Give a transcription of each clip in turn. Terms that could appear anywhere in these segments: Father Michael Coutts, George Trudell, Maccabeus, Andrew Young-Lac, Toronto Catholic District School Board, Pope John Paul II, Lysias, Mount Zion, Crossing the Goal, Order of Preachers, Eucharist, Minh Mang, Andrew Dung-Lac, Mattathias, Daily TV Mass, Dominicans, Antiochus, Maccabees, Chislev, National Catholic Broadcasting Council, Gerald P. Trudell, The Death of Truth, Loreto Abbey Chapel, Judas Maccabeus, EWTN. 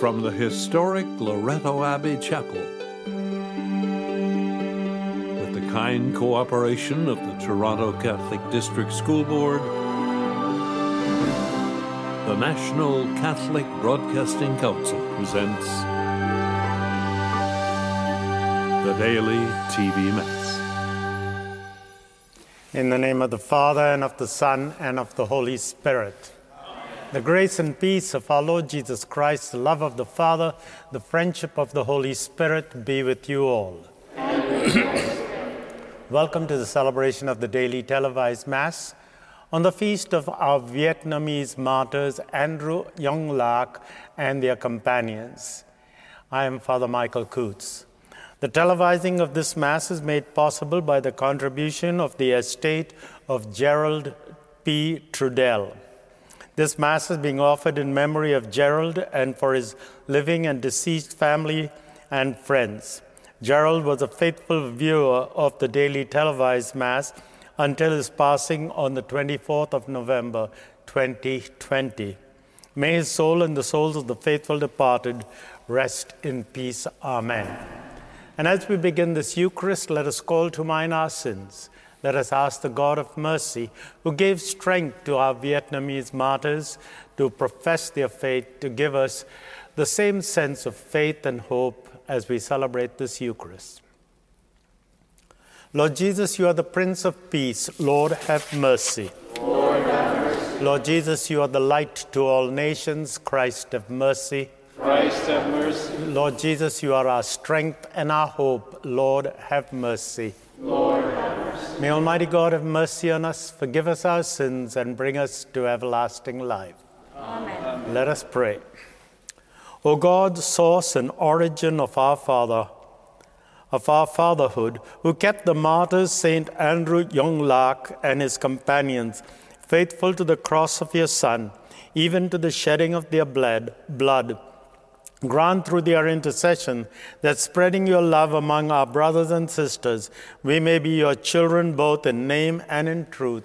from the historic Loreto Abbey Chapel. With the kind cooperation of the Toronto Catholic District School Board, the National Catholic Broadcasting Council presents the Daily TV Mass. In the name of the Father, and of the Son, and of the Holy Spirit. The grace and peace of our Lord Jesus Christ, the love of the Father, the friendship of the Holy Spirit be with you all. Welcome to the celebration of the daily televised Mass on the feast of our Vietnamese martyrs, Andrew Young-Lac and their companions. I am Father Michael Coutts. The televising of this Mass is made possible by the contribution of the estate of Gerald P. Trudell. This Mass is being offered in memory of Gerald and for his living and deceased family and friends. Gerald was a faithful viewer of the daily televised Mass until his passing on the 24th of November, 2020. May his soul and the souls of the faithful departed rest in peace. Amen. And as we begin this Eucharist, let us call to mind our sins. Let us ask the God of mercy, who gave strength to our Vietnamese martyrs to profess their faith, to give us the same sense of faith and hope as we celebrate this Eucharist. Lord Jesus, you are the Prince of Peace. Lord, have mercy. Lord, have mercy. Lord Jesus, you are the light to all nations. Christ, have mercy. Christ, have mercy. Lord Jesus, you are our strength and our hope. Lord, have mercy. Lord, have mercy. May Almighty God have mercy on us, forgive us our sins, and bring us to everlasting life. Amen. Let us pray. O God, source and origin of our fatherhood, who kept the martyrs St. Andrew Young-Lac and his companions faithful to the cross of your Son, even to the shedding of their blood, grant through their intercession that, spreading your love among our brothers and sisters, we may be your children both in name and in truth,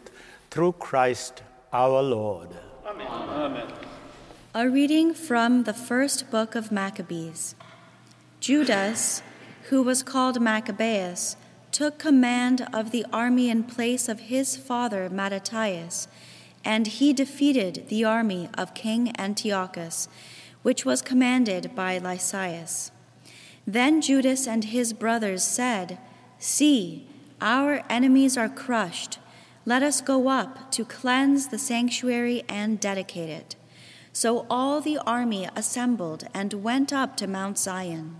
through Christ our Lord. Amen. Amen. A reading from the first book of Maccabees. Judas, who was called Maccabeus, took command of the army in place of his father Mattathias, and he defeated the army of King Antiochus, which was commanded by Lysias. Then Judas and his brothers said, "See, our enemies are crushed. Let us go up to cleanse the sanctuary and dedicate it." So all the army assembled and went up to Mount Zion.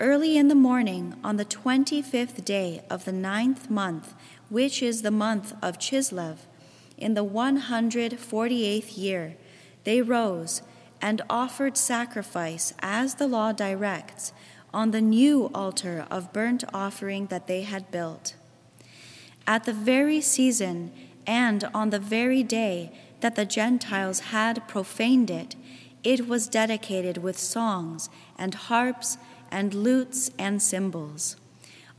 Early in the morning, on the 25th day of the 9th month, which is the month of Chislev, in the 148th year, they rose and offered sacrifice, as the law directs, on the new altar of burnt offering that they had built. At the very season and on the very day that the Gentiles had profaned it, it was dedicated with songs and harps and lutes and cymbals.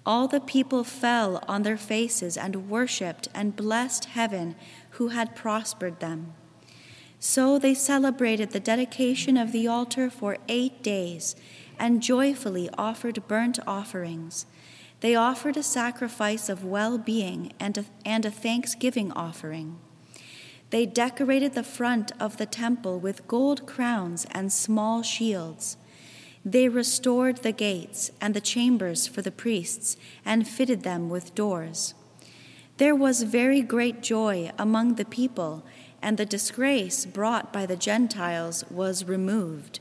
All the people fell on their faces and worshipped and blessed heaven, who had prospered them. So they celebrated the dedication of the altar for 8 days and joyfully offered burnt offerings. They offered a sacrifice of well-being and a thanksgiving offering. They decorated the front of the temple with gold crowns and small shields. They restored the gates and the chambers for the priests and fitted them with doors. There was very great joy among the people, and the disgrace brought by the Gentiles was removed.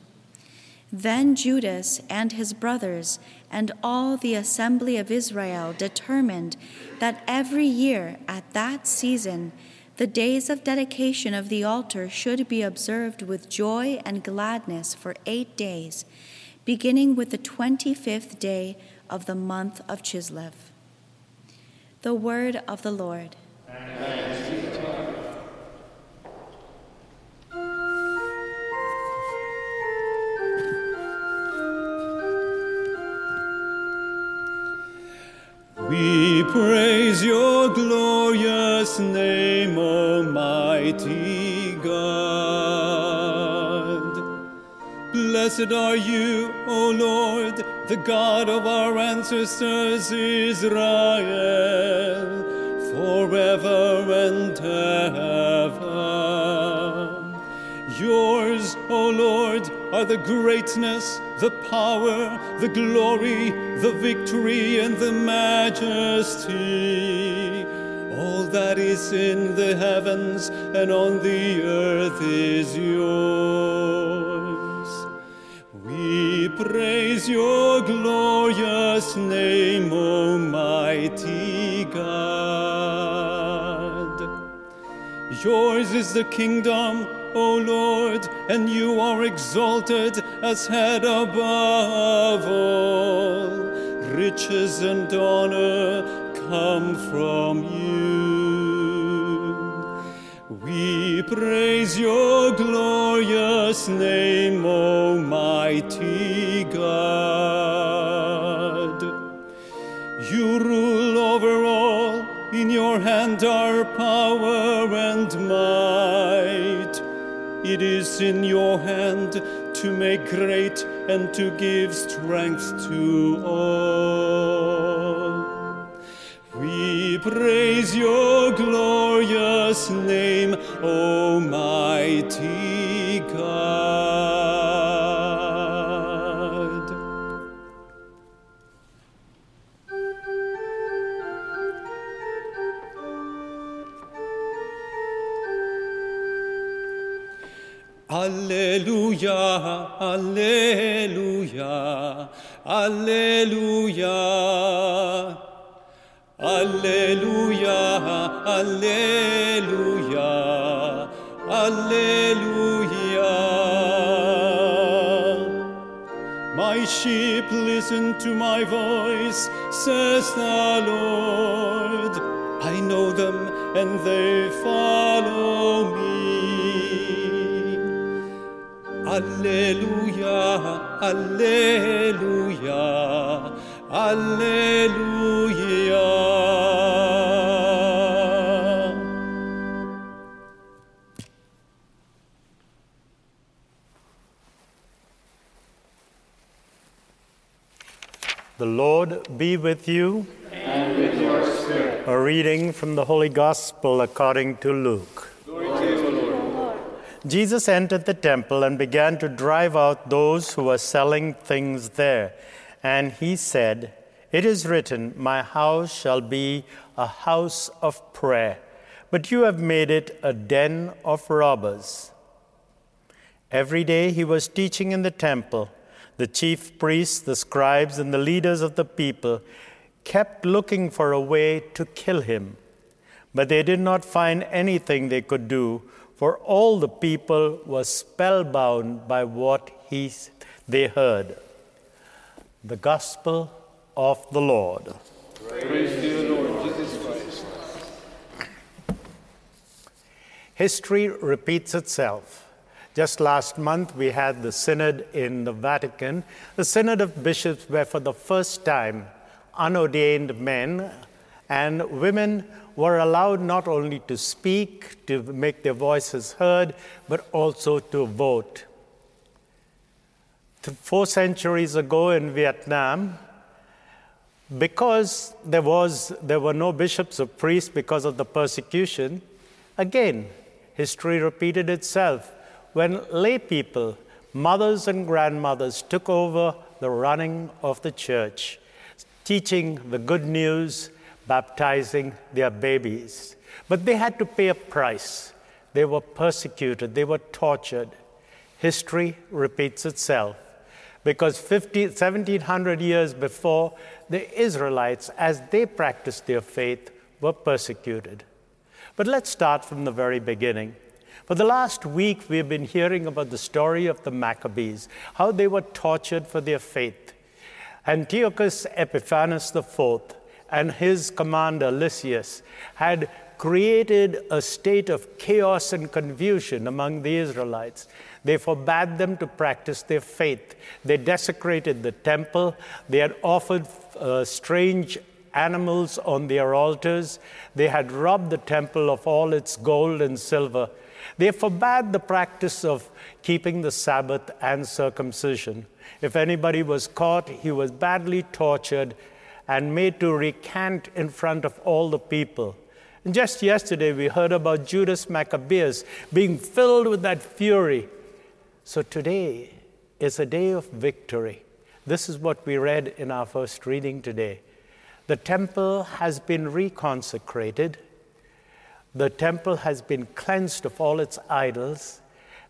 Then Judas and his brothers and all the assembly of Israel determined that every year at that season, the days of dedication of the altar should be observed with joy and gladness for 8 days, beginning with the 25th day of the month of Chislev. The word of the Lord. Amen. We praise your glorious name, Almighty God. Bless Blessed are you, O Lord, the God of our ancestors Israel, forever and ever. Yours, O Lord, are the greatness, the power, the glory, the victory, and the majesty. All that is in the heavens and on the earth is yours. We praise your glorious name, Almighty God. Yours is the kingdom, O Lord, and you are exalted as head above all. Riches and honor come from you. We praise your glorious name, Almighty God. You rule over all, in your hand are power and might. It is in your hand to make great and to give strength to all. We praise your glorious name, Almighty God. Alleluia, alleluia, alleluia, alleluia, alleluia, alleluia. My sheep listen to my voice, says the Lord. I know them and they follow me. Alleluia, alleluia, alleluia. The Lord be with you. And with your spirit. A reading from the Holy Gospel according to Luke. Jesus entered the temple and began to drive out those who were selling things there. And he said, "It is written, my house shall be a house of prayer, but you have made it a den of robbers." Every day he was teaching in the temple. The chief priests, the scribes, and the leaders of the people kept looking for a way to kill him. But they did not find anything they could do, for all the people were spellbound by what they heard. The Gospel of the Lord. Praise to you, Lord Jesus Christ. History repeats itself. Just last month, we had the synod in the Vatican, the synod of bishops where for the first time, unordained men and women were allowed not only to speak, to make their voices heard, but also to vote. 4 centuries ago in Vietnam, because there were no bishops or priests because of the persecution, again, history repeated itself when lay people, mothers and grandmothers, took over the running of the church, teaching the good news, baptizing their babies. But they had to pay a price. They were persecuted. They were tortured. History repeats itself because 1,700 years before, the Israelites, as they practiced their faith, were persecuted. But let's start from the very beginning. For the last week, we've been hearing about the story of the Maccabees, how they were tortured for their faith. Antiochus Epiphanes IV and his commander, Lysias, had created a state of chaos and confusion among the Israelites. They forbade them to practice their faith. They desecrated the temple. They had offered strange animals on their altars. They had robbed the temple of all its gold and silver. They forbade the practice of keeping the Sabbath and circumcision. If anybody was caught, he was badly tortured and made to recant in front of all the people. And just yesterday, we heard about Judas Maccabeus being filled with that fury. So today is a day of victory. This is what we read in our first reading today. The temple has been reconsecrated. The temple has been cleansed of all its idols.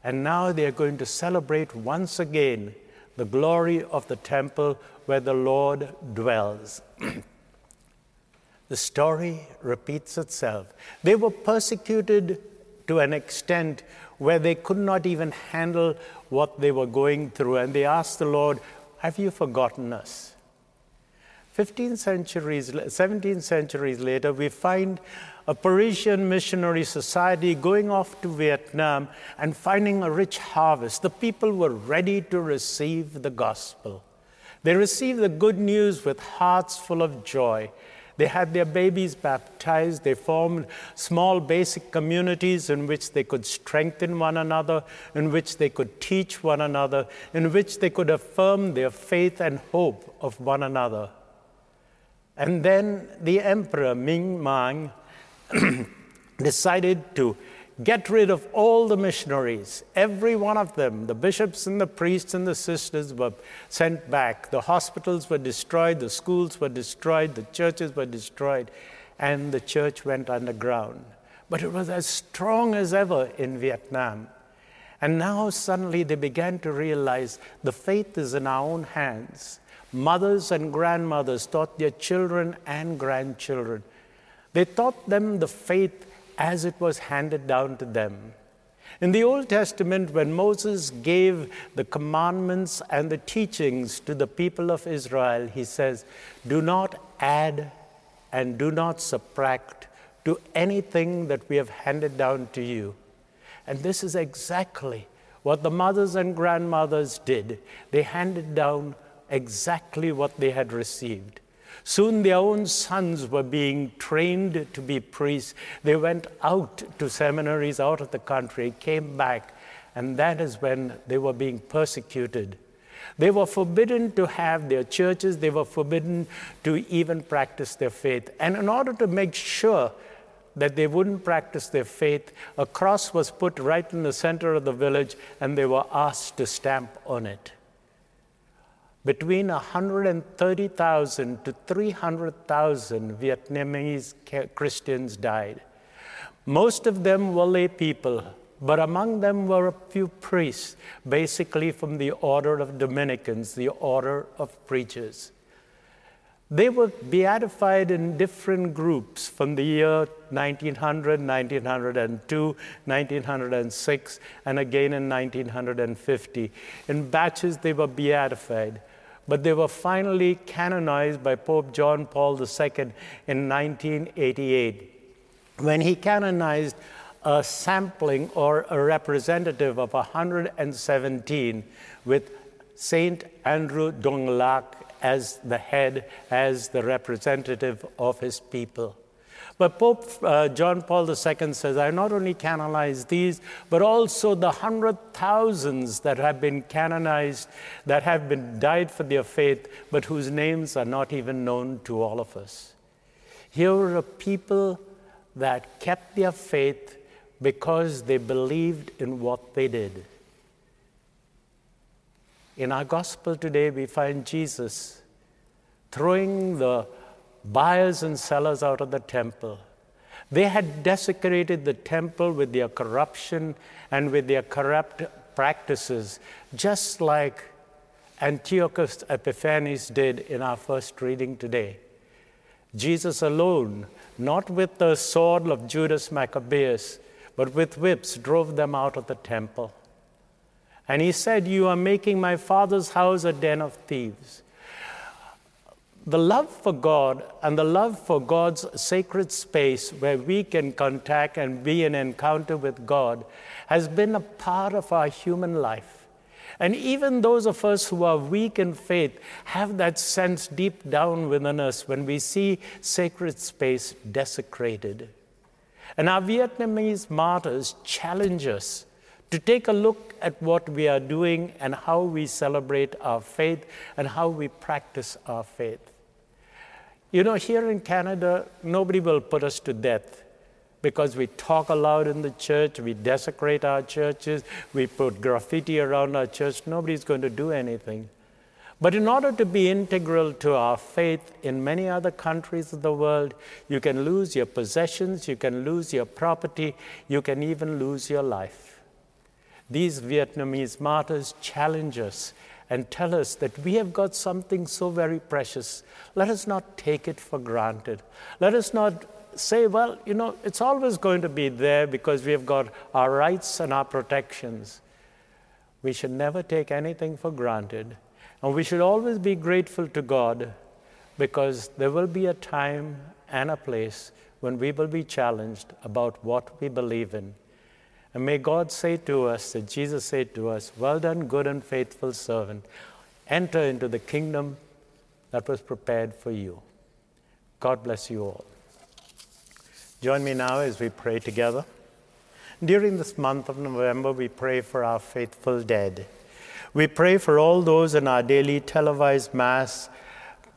And now they are going to celebrate once again the glory of the temple where the Lord dwells. The story repeats itself. They were persecuted to an extent where they could not even handle what they were going through. And they asked the Lord, "Have you forgotten us?" 17 centuries later, we find a Parisian missionary society going off to Vietnam and finding a rich harvest. The people were ready to receive the gospel. They received the good news with hearts full of joy. They had their babies baptized. They formed small basic communities in which they could strengthen one another, in which they could teach one another, in which they could affirm their faith and hope of one another. And then the emperor, Minh Mang, decided to get rid of all the missionaries. Every one of them, the bishops and the priests and the sisters, were sent back. The hospitals were destroyed, the schools were destroyed, the churches were destroyed, and the church went underground. But it was as strong as ever in Vietnam. And now suddenly they began to realize the faith is in our own hands. Mothers and grandmothers taught their children and grandchildren. They taught them the faith as it was handed down to them. In the Old Testament, when Moses gave the commandments and the teachings to the people of Israel, he says, "Do not add and do not subtract to anything that we have handed down to you." And this is exactly what the mothers and grandmothers did. They handed down exactly what they had received. Soon their own sons were being trained to be priests. They went out to seminaries out of the country, came back, and that is when they were being persecuted. They were forbidden to have their churches. They were forbidden to even practice their faith. And in order to make sure that they wouldn't practice their faith, a cross was put right in the center of the village, and they were asked to stamp on it. Between 130,000 to 300,000 Vietnamese Christians died. Most of them were lay people, but among them were a few priests, basically from the Order of Dominicans, the Order of Preachers. They were beatified in different groups from the year 1900, 1902, 1906, and again in 1950. In batches, they were beatified, but they were finally canonized by Pope John Paul II in 1988, when he canonized a sampling or a representative of 117 with Saint Andrew Dung-Lac as the head, as the representative of his people. But Pope John Paul II says, "I not only canonize these, but also the 100,000s that have been canonized, that have been died for their faith, but whose names are not even known to all of us." Here were a people that kept their faith because they believed in what they did. In our gospel today, we find Jesus throwing the buyers and sellers out of the temple. They had desecrated the temple with their corruption and with their corrupt practices, just like Antiochus Epiphanes did in our first reading today. Jesus alone, not with the sword of Judas Maccabeus, but with whips, drove them out of the temple. And he said, "You are making my Father's house a den of thieves." The love for God and the love for God's sacred space where we can contact and be in encounter with God has been a part of our human life. And even those of us who are weak in faith have that sense deep down within us when we see sacred space desecrated. And our Vietnamese martyrs challenge us to take a look at what we are doing and how we celebrate our faith and how we practice our faith. You know, here in Canada, nobody will put us to death because we talk aloud in the church, we desecrate our churches, we put graffiti around our church. Nobody's going to do anything. But in order to be integral to our faith in many other countries of the world, you can lose your possessions, you can lose your property, you can even lose your life. These Vietnamese martyrs challenge us and tell us that we have got something so very precious. Let us not take it for granted. Let us not say, well, you know, it's always going to be there because we have got our rights and our protections. We should never take anything for granted. And we should always be grateful to God because there will be a time and a place when we will be challenged about what we believe in. And may God say to us, that Jesus said to us, well done, good and faithful servant. Enter into the kingdom that was prepared for you. God bless you all. Join me now as we pray together. During this month of November, we pray for our faithful dead. We pray for all those in our daily televised Mass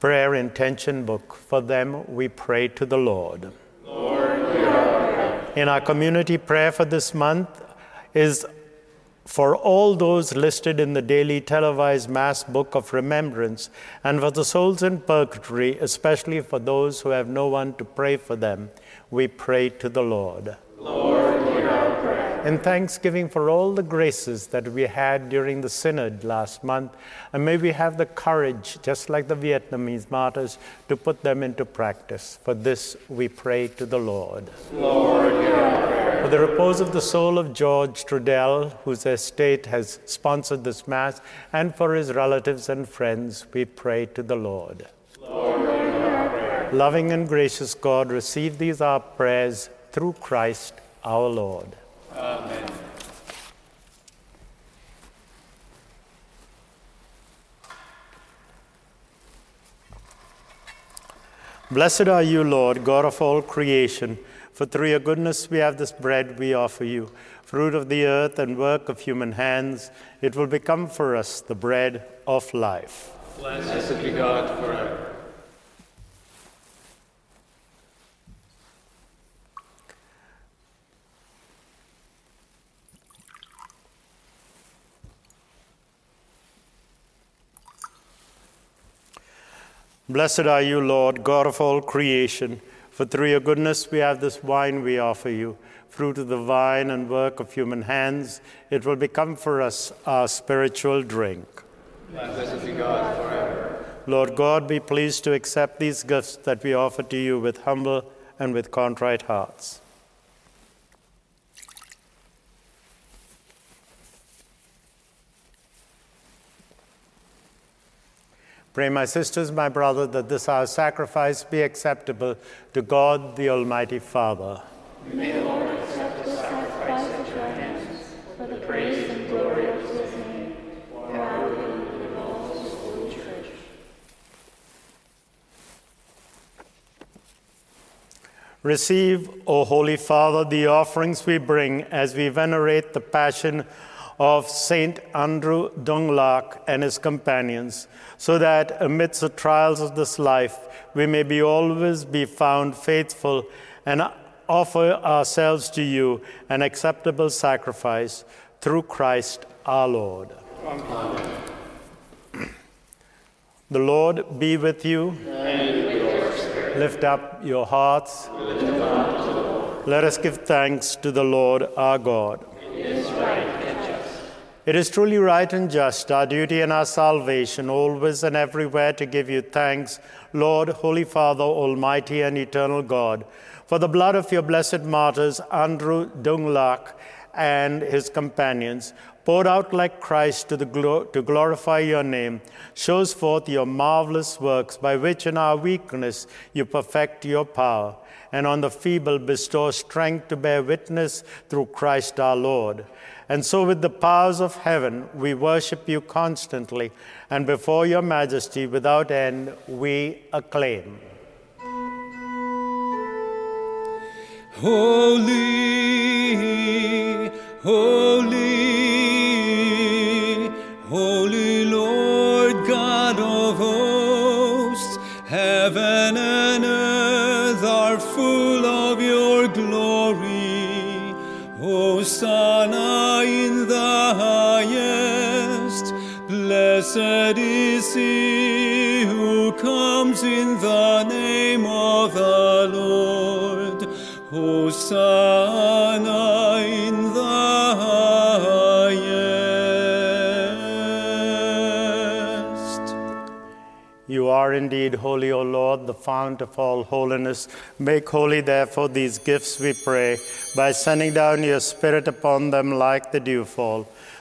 prayer intention book. For them, we pray to the Lord. Lord, hear our prayer. In our community prayer for this month is for all those listed in the daily televised Mass book of remembrance and for the souls in purgatory, especially for those who have no one to pray for them, we pray to the Lord. Lord, hear our prayer. In thanksgiving for all the graces that we had during the synod last month, and may we have the courage, just like the Vietnamese martyrs, to put them into practice. For this we pray to the Lord. Lord, hear our prayer. For the repose of the soul of George Trudell, whose estate has sponsored this Mass, and for his relatives and friends, we pray to the Lord. Lord, hear our prayer. Loving and gracious God, receive these our prayers through Christ our Lord. Amen. Blessed are you, Lord, God of all creation, for through your goodness we have this bread we offer you, fruit of the earth and work of human hands. It will become for us the bread of life. Blessed be God forever. Blessed are you, Lord, God of all creation, for through your goodness we have this wine we offer you, fruit of the vine and work of human hands. It will become for us our spiritual drink. Blessed be God forever. Lord God, be pleased to accept these gifts that we offer to you with humble and with contrite hearts. Pray, my sisters, my brother, that this our sacrifice be acceptable to God, the Almighty Father. May the Lord accept this sacrifice at your hands for the praise and glory of his name, for our good and all his holy church. Receive, O Holy Father, the offerings we bring as we venerate the passion of St. Andrew Dung-Lac and his companions, so that amidst the trials of this life, we may be always be found faithful and offer ourselves to you an acceptable sacrifice through Christ our Lord. Amen. The Lord be with you. And with your spirit. Lift up your hearts. Lift them up to the Lord. Let us give thanks to the Lord our God. It is right. It is truly right and just, our duty and our salvation, always and everywhere to give you thanks, Lord, Holy Father, Almighty and Eternal God, for the blood of your blessed martyrs, Andrew Dung-Lac and his companions, poured out like Christ to glorify your name, shows forth your marvelous works, by which in our weakness you perfect your power, and on the feeble bestow strength to bear witness through Christ our Lord. And so with the powers of heaven, we worship you constantly, and before your majesty without end, we acclaim. Holy, holy, holy Lord God of hosts, heaven and earth are full of your glory. Hosanna in the highest, blessed is he who comes in the name of the Lord. Hosanna in the highest. You are indeed holy, O Lord, the fount of all holiness. Make holy, therefore, these gifts, we pray, by sending down your Spirit upon them like the dewfall,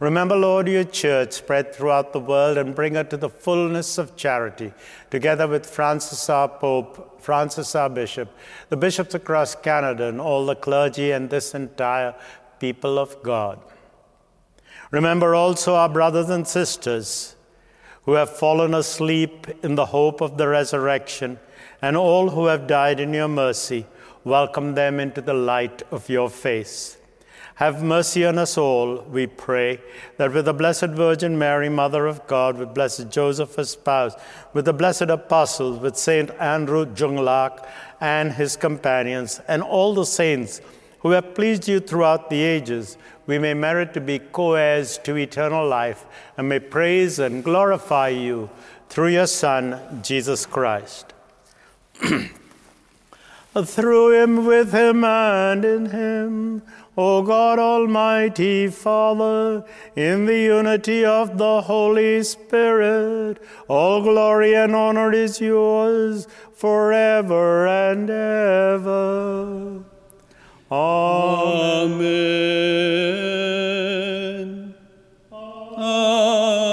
Remember, Lord, your church spread throughout the world and bring her to the fullness of charity, together with Francis our Pope, Francis our Bishop, the bishops across Canada, and all the clergy and this entire people of God. Remember also our brothers and sisters who have fallen asleep in the hope of the resurrection, and all who have died in your mercy. Welcome them into the light of your face. Have mercy on us all, we pray, that with the Blessed Virgin Mary, Mother of God, with Blessed Joseph, her spouse, with the blessed apostles, with Saint Andrew Dung-Lac and his companions, and all the saints who have pleased you throughout the ages, we may merit to be co-heirs to eternal life, and may praise and glorify you through your Son, Jesus Christ. Through him, with him, and in him, O God, Almighty Father, in the unity of the Holy Spirit, all glory and honor is yours forever and ever. Amen. Amen. Amen.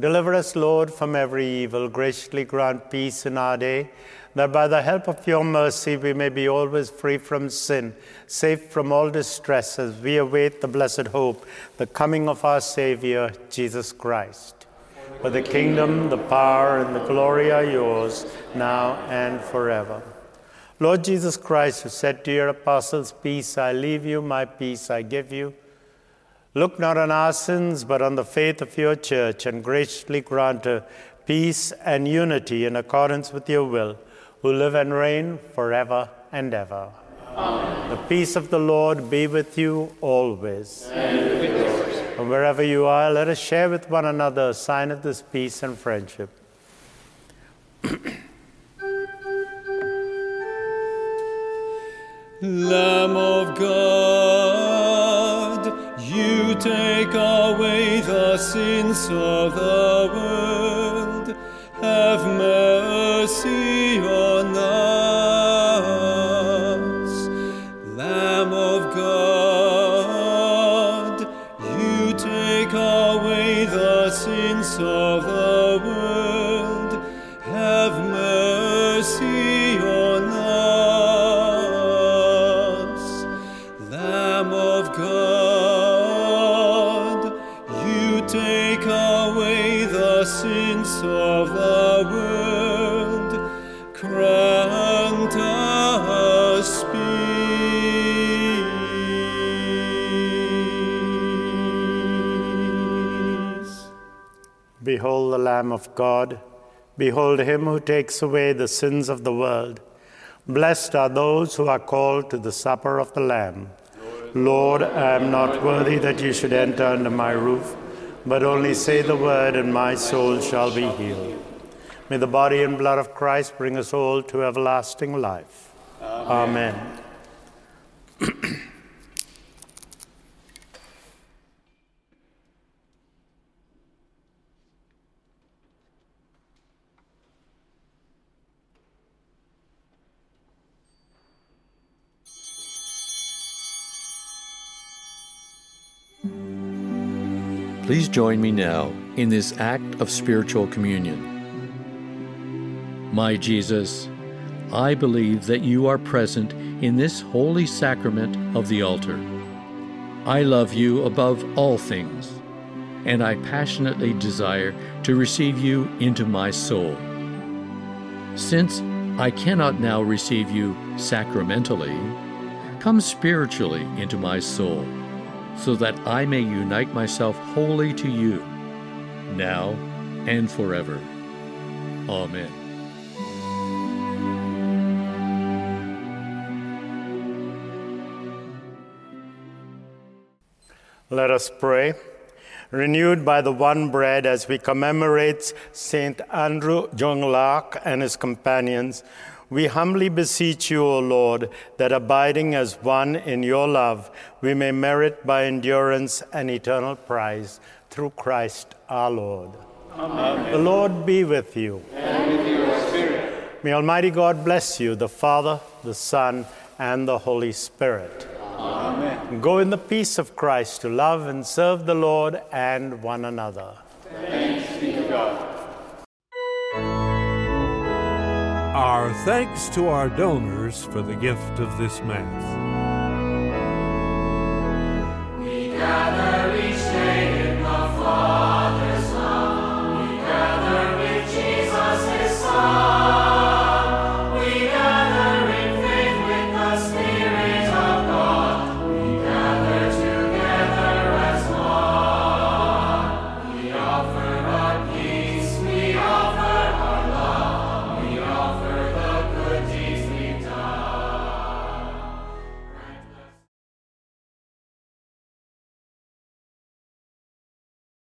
Deliver us, Lord, from every evil. Graciously grant peace in our day, that by the help of your mercy we may be always free from sin, safe from all distress, as we await the blessed hope, the coming of our Savior, Jesus Christ. For the kingdom, the power, and the glory are yours, now and forever. Lord Jesus Christ, who said to your apostles, peace I leave you, my peace I give you, look not on our sins, but on the faith of your church, and graciously grant her peace and unity in accordance with your will, who live and reign forever and ever. Amen. The peace of the Lord be with you always. And with yours. And wherever you are, let us share with one another a sign of this peace and friendship. Lamb of God, you take away the sins of the world. Have mercy on us. Lamb of God, you take away the sins of the world. Have mercy on us. Lamb of God, you take away the sins of the world. Grant us peace. Behold the Lamb of God. Behold him who takes away the sins of the world. Blessed are those who are called to the supper of the Lamb. Lord, I am not worthy that you should enter under my roof, but only say the word, and my soul shall be healed. May the body and blood of Christ bring us all to everlasting life. Amen. Amen. Please join me now in this act of spiritual communion. My Jesus, I believe that you are present in this holy sacrament of the altar. I love you above all things, and I passionately desire to receive you into my soul. Since I cannot now receive you sacramentally, come spiritually into my soul, so that I may unite myself wholly to you, now and forever. Amen. Let us pray. Renewed by the one bread as we commemorate St. Andrew Young-Lac and his companions, we humbly beseech you, O Lord, that abiding as one in your love, we may merit by endurance an eternal prize through Christ our Lord. Amen. The Lord be with you. And with your spirit. May Almighty God bless you, the Father, the Son, and the Holy Spirit. Amen. Go in the peace of Christ to love and serve the Lord and one another. Thanks be to God. Our thanks to our donors for the gift of this Mass.